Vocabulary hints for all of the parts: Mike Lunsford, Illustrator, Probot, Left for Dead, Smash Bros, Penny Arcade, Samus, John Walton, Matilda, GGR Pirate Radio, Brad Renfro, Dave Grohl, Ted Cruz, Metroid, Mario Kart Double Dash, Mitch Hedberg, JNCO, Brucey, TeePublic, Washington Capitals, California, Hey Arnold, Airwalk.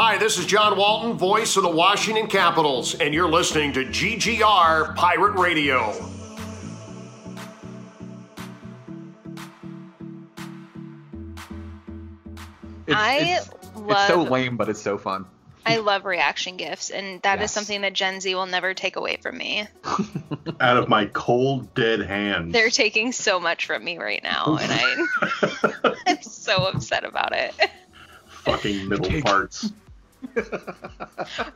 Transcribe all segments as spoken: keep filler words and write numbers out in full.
Hi, this is John Walton, voice of the Washington Capitals, and you're listening to G G R Pirate Radio. It's, I it's, love, it's so lame, but it's so fun. I love reaction GIFs, and that yes. is something that Gen Z will never take away from me. Out of my cold, dead hands. They're taking so much from me right now, and I, I'm so upset about it. Fucking middle parts.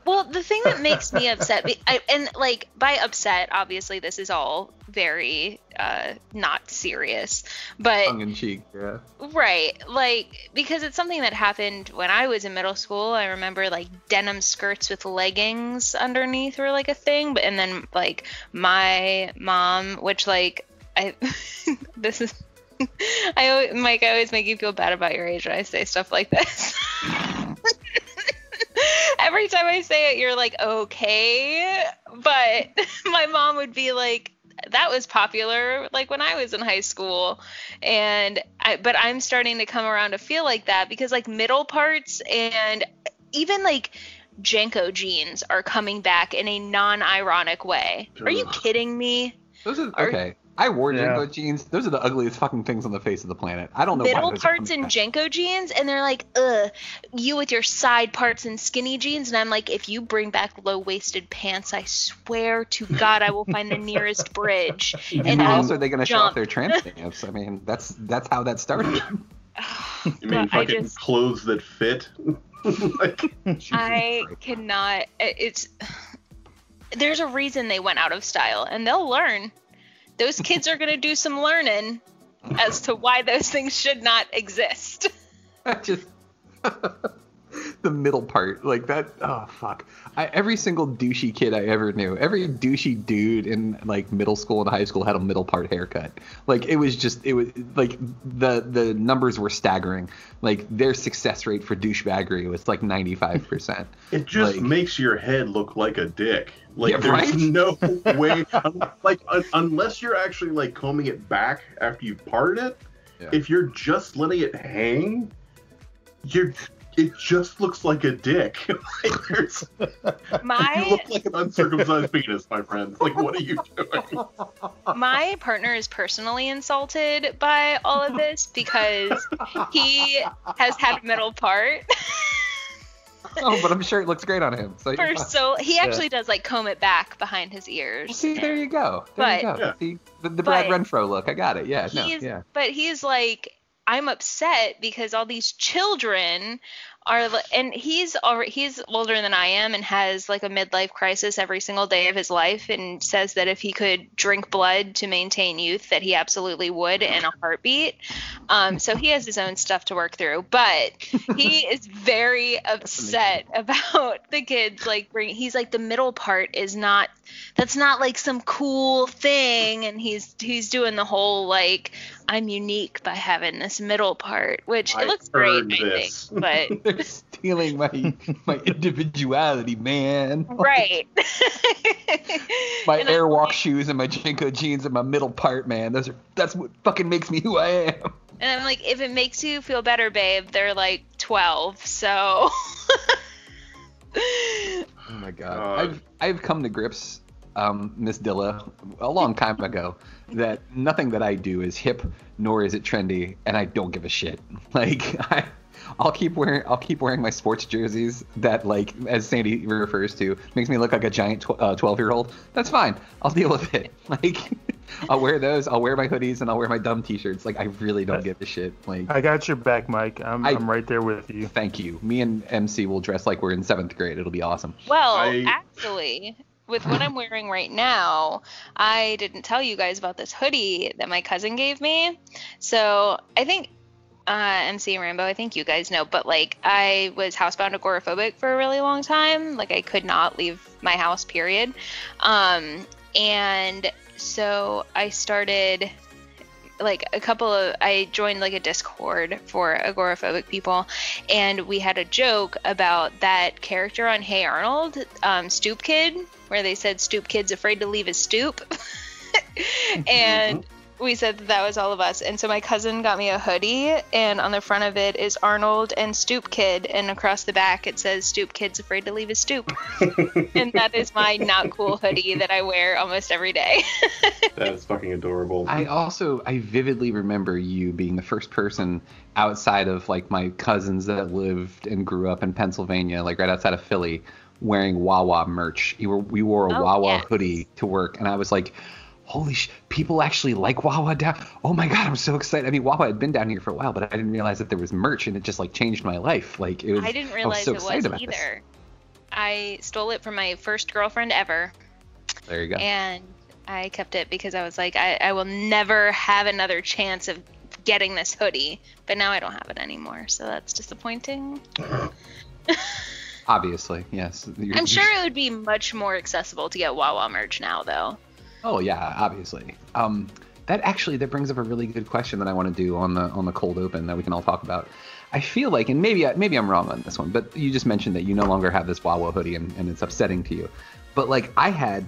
Well, the thing that makes me upset, I, and like by upset, obviously this is all very uh, not serious, but tongue in cheek, yeah, right? Like because it's something that happened when I was in middle school. I remember like denim skirts with leggings underneath were like a thing, but and then like my mom, which like I, this is. I always, Mike, I always make you feel bad about your age when I say stuff like this. Every time I say it, you're like, okay. But my mom would be like, that was popular like when I was in high school. And I, but I'm starting to come around to feel like that because like middle parts and even like J N C O jeans are coming back in a non-ironic way. Ugh. Are you kidding me? Those are, are okay. I wore yeah. J N C O jeans. Those are the ugliest fucking things on the face of the planet. I don't know why. Middle parts in J N C O jeans, and they're like, ugh, you with your side parts and skinny jeans. And I'm like, if you bring back low-waisted pants, I swear to God I will find the nearest bridge. And how else are they going to show off their tramp stamps? I mean, that's that's how that started. Oh, you mean God, fucking just, clothes that fit? Like, I cannot. It's There's a reason they went out of style, and they'll learn. Those kids are going to do some learning as to why those things should not exist. Just the middle part like that. Oh, fuck. I, every single douchey kid I ever knew, every douchey dude in like middle school and high school had a middle part haircut. Like it was just it was like the the numbers were staggering. Like their success rate for douchebaggery was like ninety-five percent. It just like, makes your head look like a dick. Like yeah, there's right? no way, like un- unless you're actually like combing it back after you parted it. Yeah. If you're just letting it hang, you're it just looks like a dick. Like there's, my... You look like an uncircumcised penis, my friend. Like what are you doing? My partner is personally insulted by all of this because he has had a middle part. Oh, but I'm sure it looks great on him. So, For, so he actually yeah. does like comb it back behind his ears. Well, see, there you go. There but, you go. Yeah. See, the, the Brad Renfro look. I got it. Yeah. No. Yeah. But he's like, I'm upset because all these children are, and he's already he's older than I am and has like a midlife crisis every single day of his life and says that if he could drink blood to maintain youth, that he absolutely would in a heartbeat. Um, so he has his own stuff to work through, but he is very upset about the kids. Like bringing, he's like the middle part is not, that's not like some cool thing. And he's, he's doing the whole, like, I'm unique by having this middle part, which I it looks great, this. I think, but they're stealing my my individuality, man. Right. My and Airwalk like, shoes and my J N C O jeans and my middle part, man. Those are that's what fucking makes me who I am. And I'm like, if it makes you feel better, babe, they're like twelve, so. Oh my God, uh, I've I've come to grips. Um, Miss Dilla, a long time ago, that nothing that I do is hip, nor is it trendy, and I don't give a shit. Like I, I'll keep wearing, I'll keep wearing my sports jerseys that, like, as Sandy refers to, makes me look like a giant twelve-year-old. That's fine. I'll deal with it. Like, I'll wear those. I'll wear my hoodies, and I'll wear my dumb T-shirts. Like, I really don't give a shit. Like, I got your back, Mike. I'm, I, I'm right there with you. Thank you. Me and M C will dress like we're in seventh grade. It'll be awesome. Well, I... actually. With what I'm wearing right now, I didn't tell you guys about this hoodie that my cousin gave me. So I think uh, M C Rambo, I think you guys know, but like I was housebound agoraphobic for a really long time. Like I could not leave my house, period. Um, and so I started like a couple of, I joined like a Discord for agoraphobic people, and we had a joke about that character on Hey Arnold, um, Stoop Kid, where they said Stoop Kid's afraid to leave his stoop. And we said that, that was all of us. And so my cousin got me a hoodie, and on the front of it is Arnold and Stoop Kid, and across the back it says Stoop Kid's afraid to leave his stoop. And that is my not cool hoodie that I wear almost every day. That is fucking adorable. I also, I vividly remember you being the first person outside of like my cousins that lived and grew up in Pennsylvania, like right outside of Philly, wearing Wawa merch. You were, we wore a oh, Wawa yes. hoodie to work, and I was like, holy sh! People actually like Wawa down. Oh my god, I'm so excited. I mean, Wawa had been down here for a while, but I didn't realize that there was merch, and it just like changed my life. Like it was. I didn't realize I was so it was either. This. I stole it from my first girlfriend ever. There you go. And I kept it because I was like, I, I will never have another chance of getting this hoodie. But now I don't have it anymore, so that's disappointing. Obviously, yes. You're, I'm sure it would be much more accessible to get Wawa merch now, though. Oh yeah, obviously. Um, that actually that brings up a really good question that I want to do on the on the cold open that we can all talk about. I feel like, and maybe maybe I'm wrong on this one, but you just mentioned that you no longer have this Wawa hoodie, and, and it's upsetting to you. But like I had,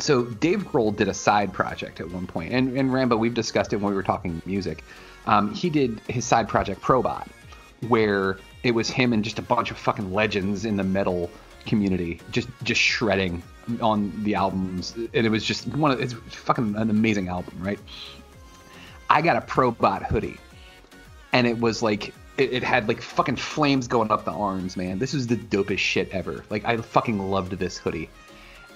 so Dave Grohl did a side project at one point, and and Rambo, we've discussed it when we were talking music. Um, he did his side project Probot, where it was him and just a bunch of fucking legends in the metal community just just shredding on the albums, and it was just one of, it's fucking an amazing album, right? I got a Probot hoodie, and it was like it, it had like fucking flames going up the arms, man. This is the dopest shit ever. Like I fucking loved this hoodie,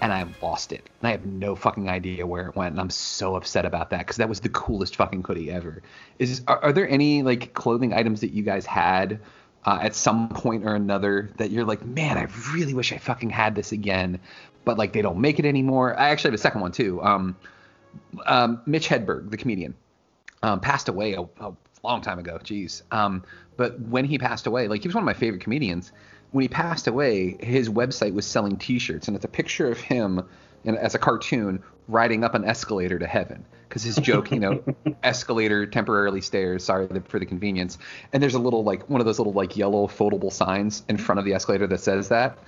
and I lost it, and I have no fucking idea where it went, and I'm so upset about that because that was the coolest fucking hoodie ever. Is are, are there any like clothing items that you guys had Uh, at some point or another that you're like, man, I really wish I fucking had this again, but like they don't make it anymore? I actually have a second one too. Um, um, Mitch Hedberg, the comedian, um, passed away a, a long time ago. Jeez. Um, but when he passed away, like he was one of my favorite comedians. When he passed away, his website was selling T-shirts, and it's a picture of him in, as a cartoon riding up an escalator to heaven. Because his joke, you know, escalator, temporarily stairs, sorry for the convenience. And there's a little, like, one of those little, like, yellow foldable signs in front of the escalator that says that.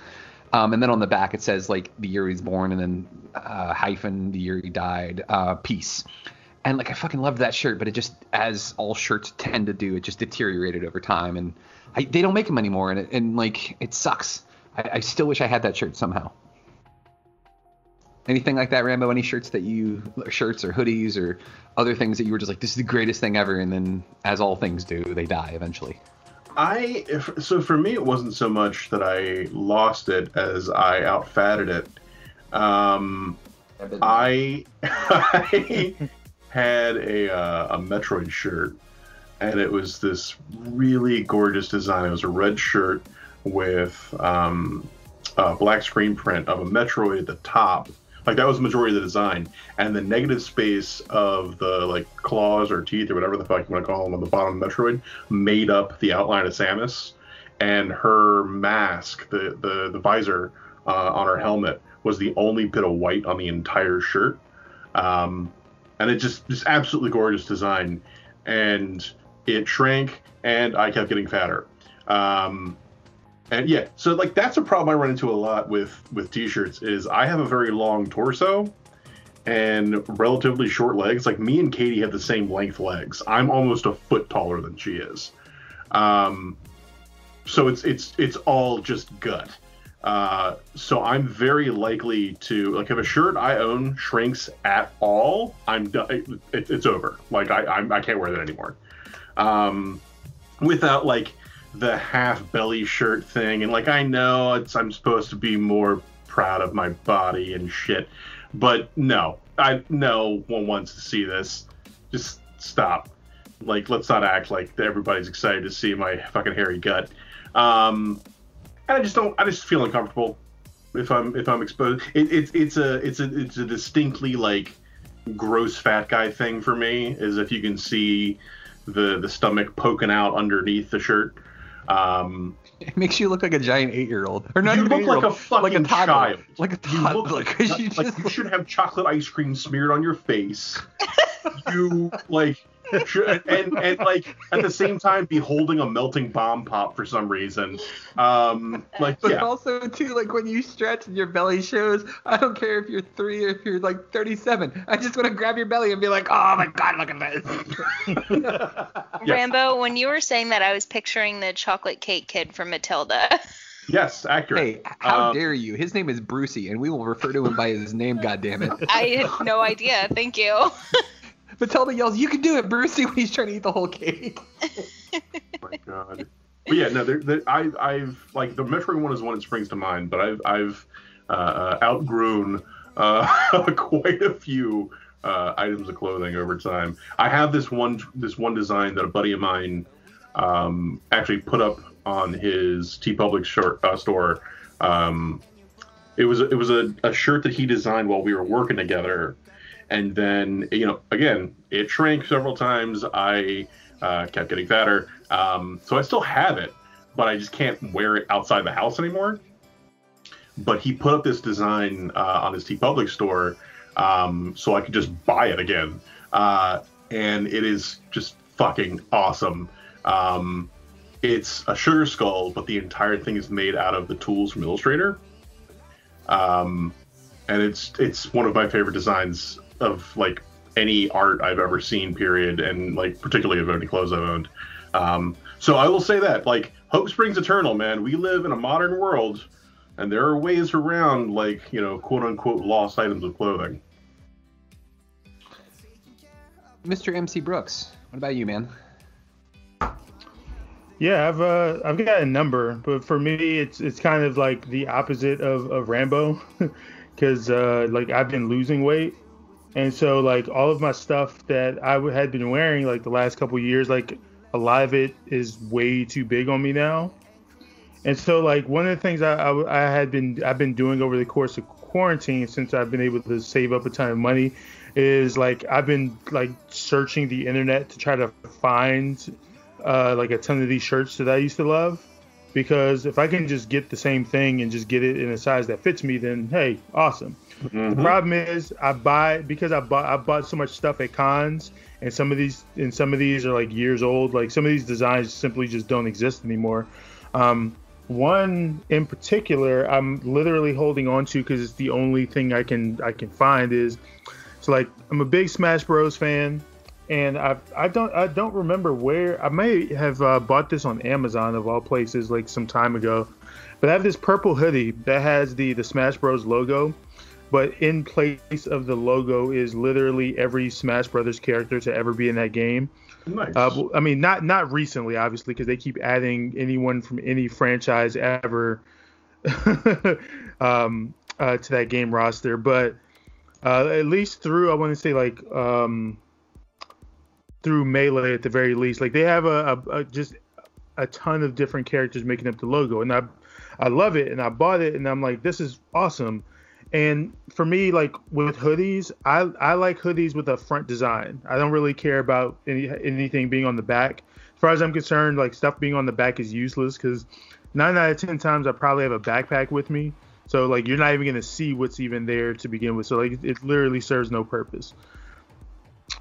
Um, and then on the back, it says, like, the year he's born, and then uh, hyphen, the year he died, uh, peace. And, like, I fucking loved that shirt, but it just, as all shirts tend to do, it just deteriorated over time. And I, they don't make them anymore, and, it, and like, it sucks. I, I still wish I had that shirt somehow. Anything like that, Rambo? Any shirts that you, shirts or hoodies or other things that you were just like, this is the greatest thing ever, and then, as all things do, they die eventually? I, so for me, it wasn't so much that I lost it as I outfatted it. Um, I, I had a, uh, a Metroid shirt, and it was this really gorgeous design. It was a red shirt with um, a black screen print of a Metroid at the top. Like, that was the majority of the design. And the negative space of the, like, claws or teeth or whatever the fuck you want to call them on the bottom of Metroid made up the outline of Samus. And her mask, the, the, the visor uh, on her helmet, was the only bit of white on the entire shirt. Um, and it just, just absolutely gorgeous design. And it shrank, and I kept getting fatter. Um... And yeah, so like that's a problem I run into a lot with, with T-shirts is I have a very long torso and relatively short legs. Like me and Katie have the same length legs. I'm almost a foot taller than she is. Um, so it's it's it's all just gut. Uh, so I'm very likely to, like if a shirt I own shrinks at all, I'm done. It, it's over. Like I I'm, I can't wear that anymore. Um, without like. The half belly shirt thing, and like I know it's I'm supposed to be more proud of my body and shit, but no, I no one wants to see this. Just stop. Like, let's not act like everybody's excited to see my fucking hairy gut. Um, and I just don't. I just feel uncomfortable if I'm if I'm exposed. It, it, it's a it's a it's a distinctly like gross fat guy thing for me. Is if you can see the the stomach poking out underneath the shirt. Um, it makes you look like a giant eight-year-old, or not you look like a fucking like a toddler. Child. Like a toddler. Like, like, you, just like, like you should have chocolate ice cream smeared on your face. You like and, and like at the same time be holding a melting bomb pop for some reason. Um, like, but yeah. also too, like when you stretch and your belly shows, I don't care if you're three or if you're like thirty-seven. I just want to grab your belly and be like, oh my God, look at this. Yes. Rambo, when you were saying that, I was picturing the chocolate cake kid from Matilda. Yes, accurate. Hey, how um, dare you? His name is Brucey, and we will refer to him by his name, goddammit. I had no idea. Thank you. Matilda yells, you can do it, Brucey, when he's trying to eat the whole cake. Oh, my God. But, yeah, no, they're, they're, I, I've, like, the Metroid one is one that springs to mind, but I've, I've uh, outgrown uh, quite a few uh, items of clothing over time. I have this one, this one design that a buddy of mine um, actually put up on his TeePublic shirt uh, store. Um, it was it was a, a shirt that he designed while we were working together, and then, you know, again, it shrank several times. I uh, kept getting fatter, um, so I still have it, but I just can't wear it outside the house anymore. But he put up this design uh, on his TeePublic store, um, so I could just buy it again, uh, and it is just fucking awesome. Um, It's a sugar skull, but the entire thing is made out of the tools from Illustrator. Um, and it's it's one of my favorite designs of, like, any art I've ever seen, period, and, like, particularly of any clothes I've owned. Um, so I will say that, like, hope springs eternal, man. We live in a modern world, and there are ways around, like, you know, quote-unquote lost items of clothing. Mister M C Brooks, what about you, man? Yeah, I've uh, I've got a number, but for me, it's it's kind of like the opposite of, of Rambo, because uh, like I've been losing weight, and so like all of my stuff that I w- had been wearing like the last couple of years, like a lot of it is way too big on me now, and so like one of the things I, I, I had been I've been doing over the course of quarantine, since I've been able to save up a ton of money, is like I've been like searching the internet to try to find Uh, like a ton of these shirts that I used to love, because if I can just get the same thing and just get it in a size that fits me, then hey, awesome. Mm-hmm. The problem is I buy because I bought I bought so much stuff at cons, and some of these and some of these are like years old. Like some of these designs simply just don't exist anymore. Um, one in particular I'm literally holding on to because it's the only thing I can I can find is so like I'm a big Smash Bros fan. And I I don't I don't remember where I may have uh, bought this on Amazon of all places like some time ago, but I have this purple hoodie that has the the Smash Bros logo, but in place of the logo is literally every Smash Brothers character to ever be in that game. Nice. Uh, I mean not not recently obviously because they keep adding anyone from any franchise ever um, uh, to that game roster, but uh, at least through I want to say like. Um, through Melee at the very least, like they have a, a, a just a ton of different characters making up the logo, and I I love it, and I bought it, and I'm like, this is awesome. And for me, like with hoodies, I, I like hoodies with a front design. I don't really care about any anything being on the back. As far as I'm concerned, like stuff being on the back is useless because nine out of ten times I probably have a backpack with me, so like you're not even gonna see what's even there to begin with. So like it, it literally serves no purpose.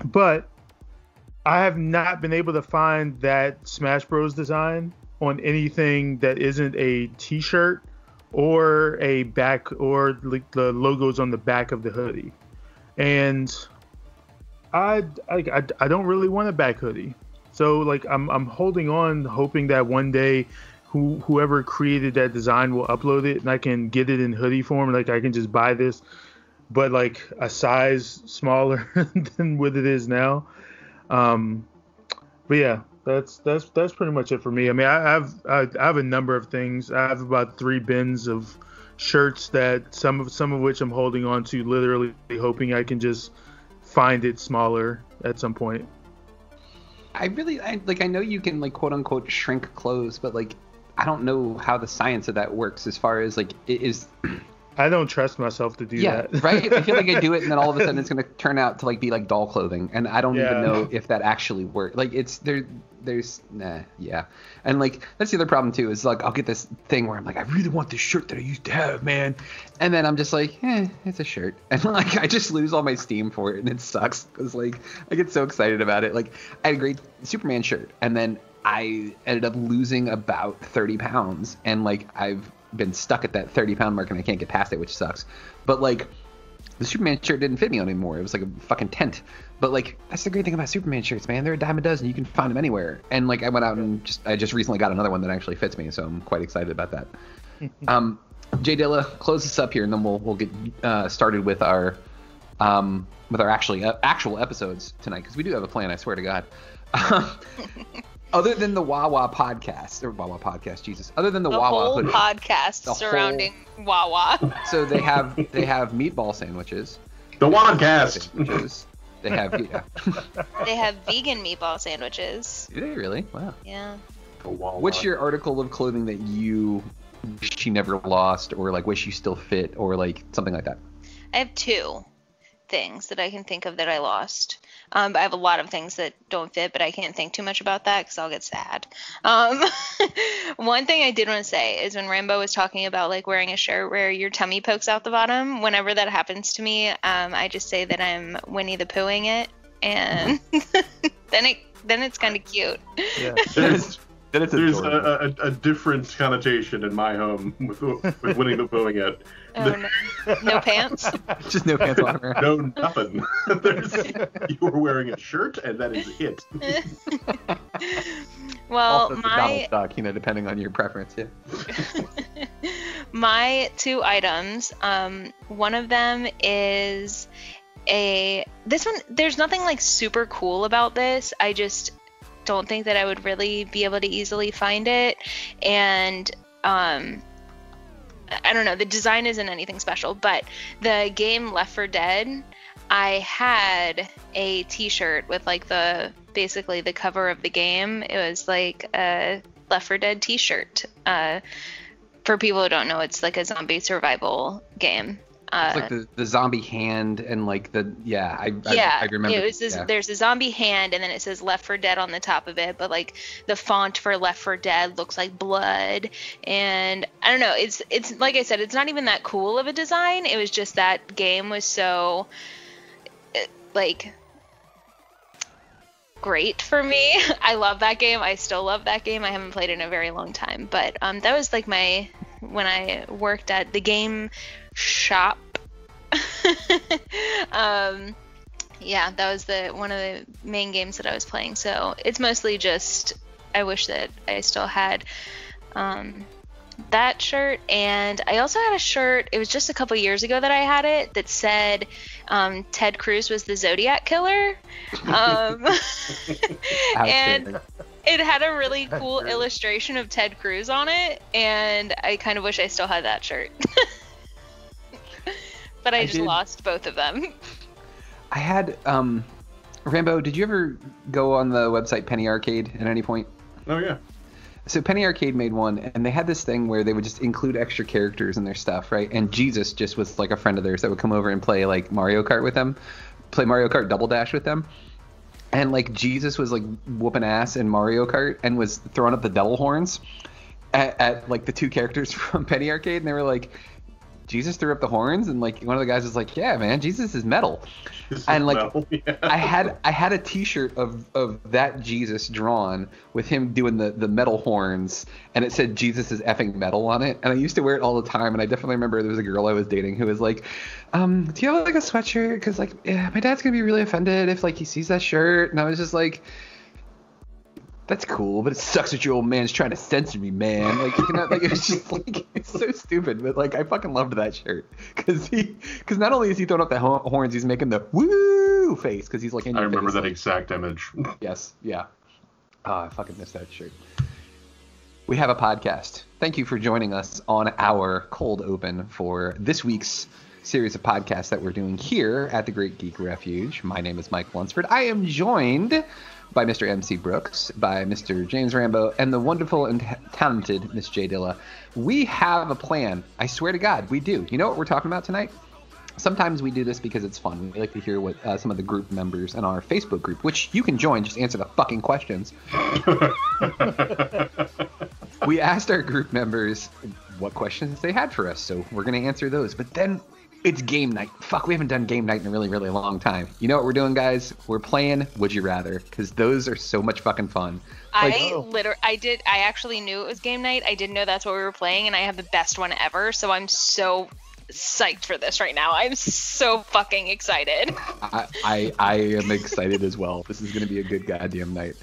But I have not been able to find that Smash Bros design on anything that isn't a t-shirt or a back or like the logos on the back of the hoodie. And I, I, I don't really want a back hoodie. So like I'm I'm holding on hoping that one day who whoever created that design will upload it and I can get it in hoodie form. Like I can just buy this, but like a size smaller than what it is now. Um, but yeah, that's, that's, that's pretty much it for me. I mean, I, I've, I, I have a number of things. I have about three bins of shirts that some of, some of which I'm holding on to, literally hoping I can just find it smaller at some point. I really, I, like, I know you can like quote unquote shrink clothes, but like, I don't know how the science of that works as far as like, it is I don't trust myself to do yeah, that. Yeah, right? I feel like I do it, and then all of a sudden it's going to turn out to like be like doll clothing, and I don't yeah. even know if that actually works. Like, it's there. There's nah, yeah, and like that's the other problem too. Is like I'll get this thing where I'm like, I really want this shirt that I used to have, man, and then I'm just like, eh, it's a shirt, and like I just lose all my steam for it, and it sucks because like I get so excited about it. Like I had a great Superman shirt, and then I ended up losing about thirty pounds, and like I've been stuck at that thirty pound mark and I can't get past it, which sucks. But like the Superman shirt didn't fit me on anymore. It was like a fucking tent. But like that's the great thing about Superman shirts, man. They're a dime a dozen. You can find them anywhere. And like I went out and just I just recently got another one that actually fits me, so I'm quite excited about that. um J. Dilla, close this up here, and then we'll we'll get uh started with our um with our actually uh, actual episodes tonight, because we do have a plan, I swear to God. Other than the Wawa podcast, or Wawa podcast, Jesus. Other than the, the Wawa whole hoodie, podcast the surrounding whole... Wawa. So they have they have meatball sandwiches. The Wawcast. They have yeah. They have vegan meatball sandwiches. Do they really? Wow. Yeah. What's your article of clothing that you wish you never lost, or like wish you still fit, or like something like that? I have two things that I can think of that I lost. Um, I have a lot of things that don't fit, but I can't think too much about that because I'll get sad. Um, one thing I did want to say is when Rambo was talking about like wearing a shirt where your tummy pokes out the bottom, whenever that happens to me, um, I just say that I'm Winnie the Poohing it, and then it then it's kind of cute. Yeah. There's, then it's there's a, a, a different connotation in my home with, with Winnie the Poohing it. Oh, no. no pants? Just no pants on her. No, nothing. There's, you were wearing a shirt, and that is it. Well, also my... Donald Duck, you know, depending on your preference, yeah. My two items, um, one of them is a... This one, there's nothing, like, super cool about this. I just don't think that I would really be able to easily find it. And, um... I don't know, the design isn't anything special, but the game Left for Dead, I had a t-shirt with like the, basically the cover of the game. It was like a Left for Dead t-shirt. Uh, for people who don't know, it's like a zombie survival game. Uh, it's like the, the zombie hand and like the, yeah, I, yeah, I, I remember. It was this, yeah. There's a zombie hand and then it says Left for Dead on the top of it. But like the font for Left for Dead looks like blood. And I don't know. It's, it's like I said, it's not even that cool of a design. It was just that game was so like great for me. I love that game. I still love that game. I haven't played it in a very long time. But um, that was like my, when I worked at the game shop. um yeah that was the one of the main games that I was playing, so it's mostly just I wish that I still had um that shirt. And I also had a shirt, it was just a couple years ago that I had it, that said um Ted Cruz was the Zodiac killer, um and it had a really cool illustration of Ted Cruz on it, and I kind of wish I still had that shirt. But I, I just did. Lost both of them. I had, um, Rambo, did you ever go on the website Penny Arcade at any point? Oh, yeah. So Penny Arcade made one, and they had this thing where they would just include extra characters in their stuff, right? And Jesus just was like a friend of theirs that would come over and play like Mario Kart with them, play Mario Kart Double Dash with them. And like Jesus was like whooping ass in Mario Kart and was throwing up the devil horns at, at like the two characters from Penny Arcade, and they were like, Jesus threw up the horns, and like one of the guys was like, "Yeah, man, Jesus is metal," this and like metal. Yeah. I had I had a T-shirt of of that Jesus drawn with him doing the the metal horns, and it said Jesus is effing metal on it, and I used to wear it all the time, and I definitely remember there was a girl I was dating who was like, um, "Do you have like a sweatshirt? Because like yeah, my dad's gonna be really offended if like he sees that shirt," and I was just like, that's cool, but it sucks that your old man's trying to censor me, man. Like, you know, like it was just like it's so stupid, but like I fucking loved that shirt because he, because not only is he throwing up the horns, he's making the woo face because he's like in your I remember face, that like, exact image. Yes, yeah. Oh, I fucking missed that shirt. We have a podcast. Thank you for joining us on our cold open for this week's series of podcasts that we're doing here at the Great Geek Refuge. My name is Mike Lunsford. I am joined by Mister M C Brooks, by Mister James Rambo, and the wonderful and talented Miss J. Dilla. We have a plan. I swear to God, we do. You know what we're talking about tonight? Sometimes we do this because it's fun. We like to hear what uh, some of the group members in our Facebook group, which you can join, just answer the fucking questions. We asked our group members what questions they had for us, so we're going to answer those. But then it's game night. Fuck, we haven't done game night in a really, really long time. You know what we're doing, guys? We're playing Would You Rather, because those are so much fucking fun. Like, I oh. literally, I did, I actually knew it was game night. I didn't know that's what we were playing, and I have the best one ever, so I'm so psyched for this right now. I'm so fucking excited. I, I, I am excited as well. This is going to be a good goddamn night.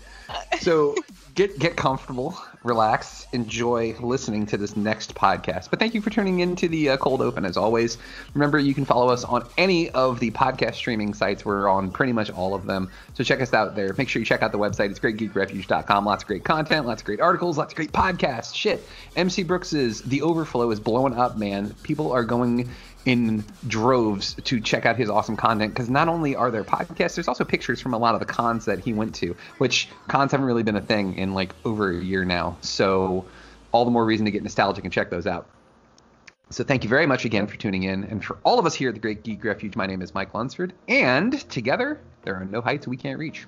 So get get comfortable, relax, enjoy listening to this next podcast. But thank you for tuning in to the uh, cold open as always. Remember, you can follow us on any of the podcast streaming sites. We're on pretty much all of them. So check us out there. Make sure you check out the website. It's great geek refuge dot com. Lots of great content, lots of great articles, lots of great podcasts. Shit. M C Brooks's The Overflow is blowing up, man. People are going in droves to check out his awesome content, because not only are there podcasts, there's also pictures from a lot of the cons that he went to, which cons haven't really been a thing in like over a year now. So all the more reason to get nostalgic and check those out. So thank you very much again for tuning in. And for all of us here at the Great Geek Refuge, my name is Mike Lunsford, and together there are no heights we can't reach.